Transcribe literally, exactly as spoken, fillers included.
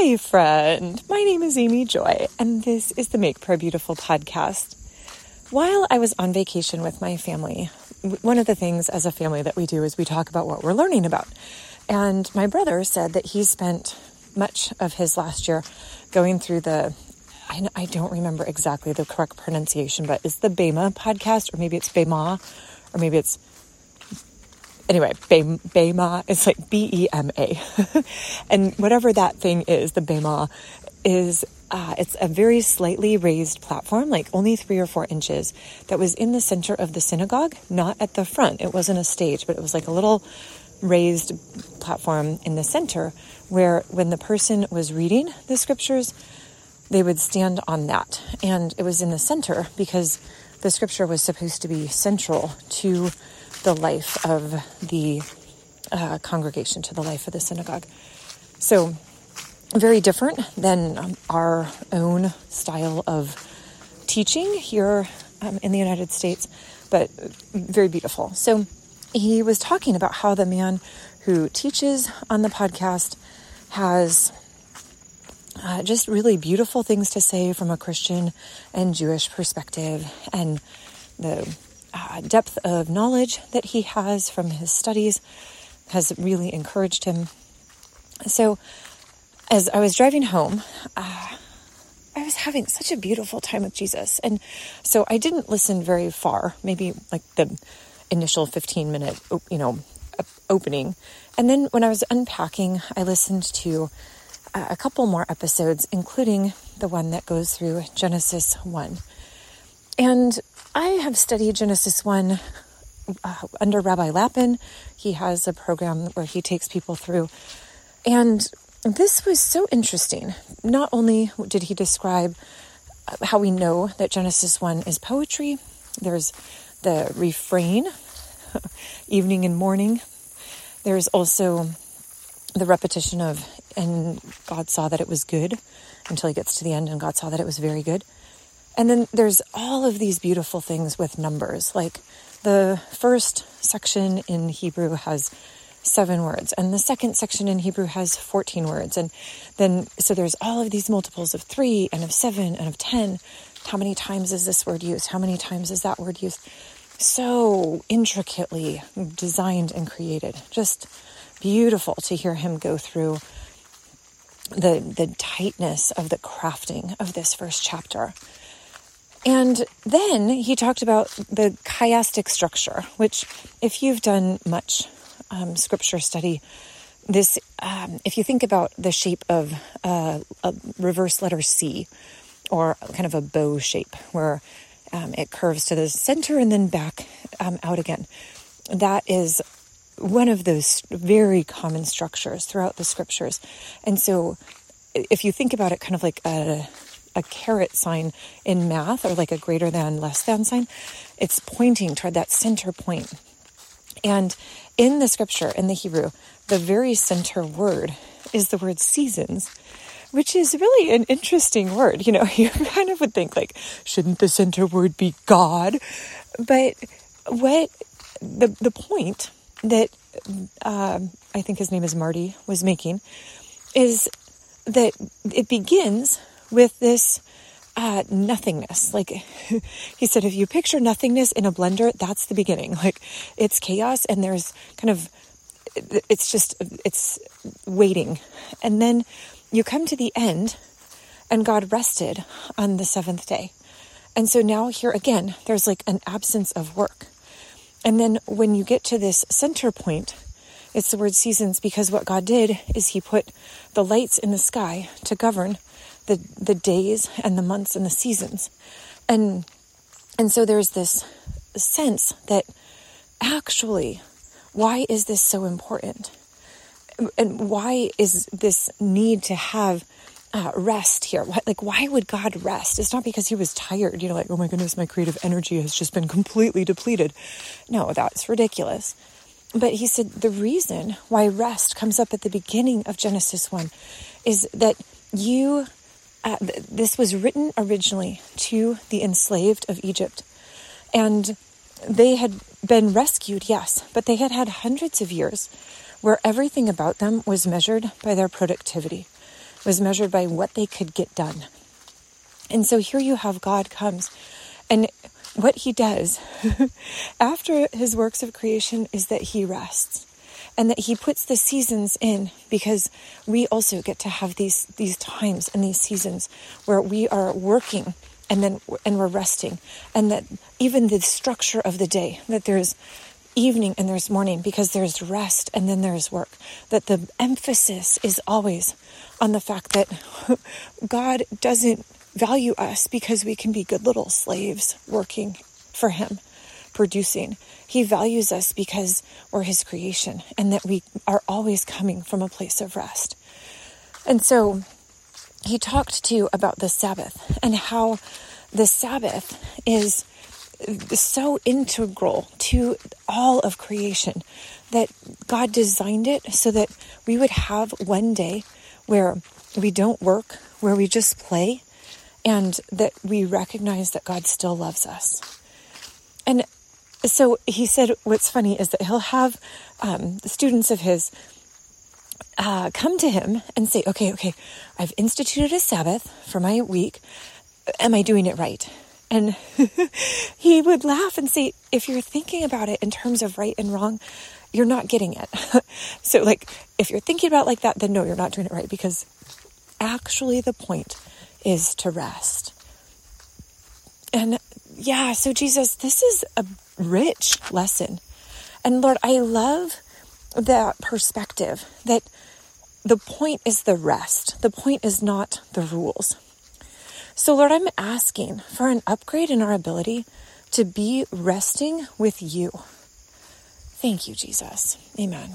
Hi, friend. My name is Amy Joy, and this is the Make Prayer Beautiful podcast. While I was on vacation with my family, one of the things as a family that we do is we talk about what we're learning about. And my brother said that he spent much of his last year going through the, I, I don't remember exactly the correct pronunciation, but it's the Bema podcast, or maybe it's Bema, or maybe it's Anyway, Bema, it's like B E M A. And whatever that thing is, the Bema, is uh, it's a very slightly raised platform, like only three or four inches, that was in the center of the synagogue, not at the front. It wasn't a stage, but it was like a little raised platform in the center where when the person was reading the scriptures, they would stand on that. And it was in the center because the scripture was supposed to be central to the life of the uh, congregation, to the life of the synagogue. So very different than um, our own style of teaching here um, in the United States, but very beautiful. So he was talking about how the man who teaches on the podcast has uh, just really beautiful things to say from a Christian and Jewish perspective, and the Uh, depth of knowledge that he has from his studies has really encouraged him. So as I was driving home, uh, I was having such a beautiful time with Jesus. And so I didn't listen very far, maybe like the initial fifteen minute, you know, opening. And then when I was unpacking, I listened to uh, a couple more episodes, including the one that goes through Genesis one. And I have studied Genesis one uh, under Rabbi Lappin. He has a program where he takes people through. And this was so interesting. Not only did he describe how we know that Genesis one is poetry, there's the refrain, evening and morning. There's also the repetition of, and God saw that it was good, until he gets to the end, and God saw that it was very good. And then there's all of these beautiful things with numbers. Like the first section in Hebrew has seven words, and the second section in Hebrew has fourteen words. And then, so there's all of these multiples of three and of seven and of ten. How many times is this word used? How many times is that word used? So intricately designed and created. Just beautiful to hear him go through the, the tightness of the crafting of this first chapter. And then he talked about the chiastic structure, which if you've done much um, scripture study, this um, if you think about the shape of uh, a reverse letter C, or kind of a bow shape where um, it curves to the center and then back um, out again, that is one of those very common structures throughout the scriptures. And so if you think about it kind of like a a caret sign in math, or like a greater than, less than sign, it's pointing toward that center point. And in the scripture, in the Hebrew, the very center word is the word seasons, which is really an interesting word. You know, you kind of would think, like, shouldn't the center word be God? But what the, the point that uh, I think his name is Marty was making is that it begins with this uh, nothingness. Like he said, if you picture nothingness in a blender, that's the beginning. Like it's chaos, and there's kind of, it's just, it's waiting. And then you come to the end, and God rested on the seventh day. And so now here again, there's like an absence of work. And then when you get to this center point, it's the word seasons, because what God did is he put the lights in the sky to govern the the days and the months and the seasons. And and so there's this sense that actually, why is this so important? And why is this need to have uh, rest here? Why, like, why would God rest? It's not because he was tired, you know, like, oh my goodness, my creative energy has just been completely depleted. No, that's ridiculous. But he said the reason why rest comes up at the beginning of Genesis one is that You, uh, th- this was written originally to the enslaved of Egypt, and they had been rescued, yes, but they had had hundreds of years where everything about them was measured by their productivity. was measured by what they could get done. And so here you have God comes, and what he does after his works of creation is that he rests and that he puts the seasons in, because we also get to have these, these times and these seasons where we are working and then, and we're resting, and that even the structure of the day, that there's evening and there's morning because there's rest and then there's work, that the emphasis is always on the fact that God doesn't value us because we can be good little slaves working for him, producing. He values us because we're his creation and that we are always coming from a place of rest. And so he talked too about the Sabbath and how the Sabbath is so integral to all of creation, that God designed it so that we would have one day where we don't work, where we just play, and that we recognize that God still loves us. And so he said, what's funny is that he'll have um, the students of his uh, come to him and say, okay, okay, I've instituted a Sabbath for my week. Am I doing it right? And he would laugh and say, if you're thinking about it in terms of right and wrong, you're not getting it. So like, if you're thinking about it like that, then no, you're not doing it right, because actually the point is to rest. And yeah, so Jesus, this is a rich lesson. And Lord, I love that perspective that the point is the rest. The point is not the rules. So Lord, I'm asking for an upgrade in our ability to be resting with you. Thank you, Jesus. Amen.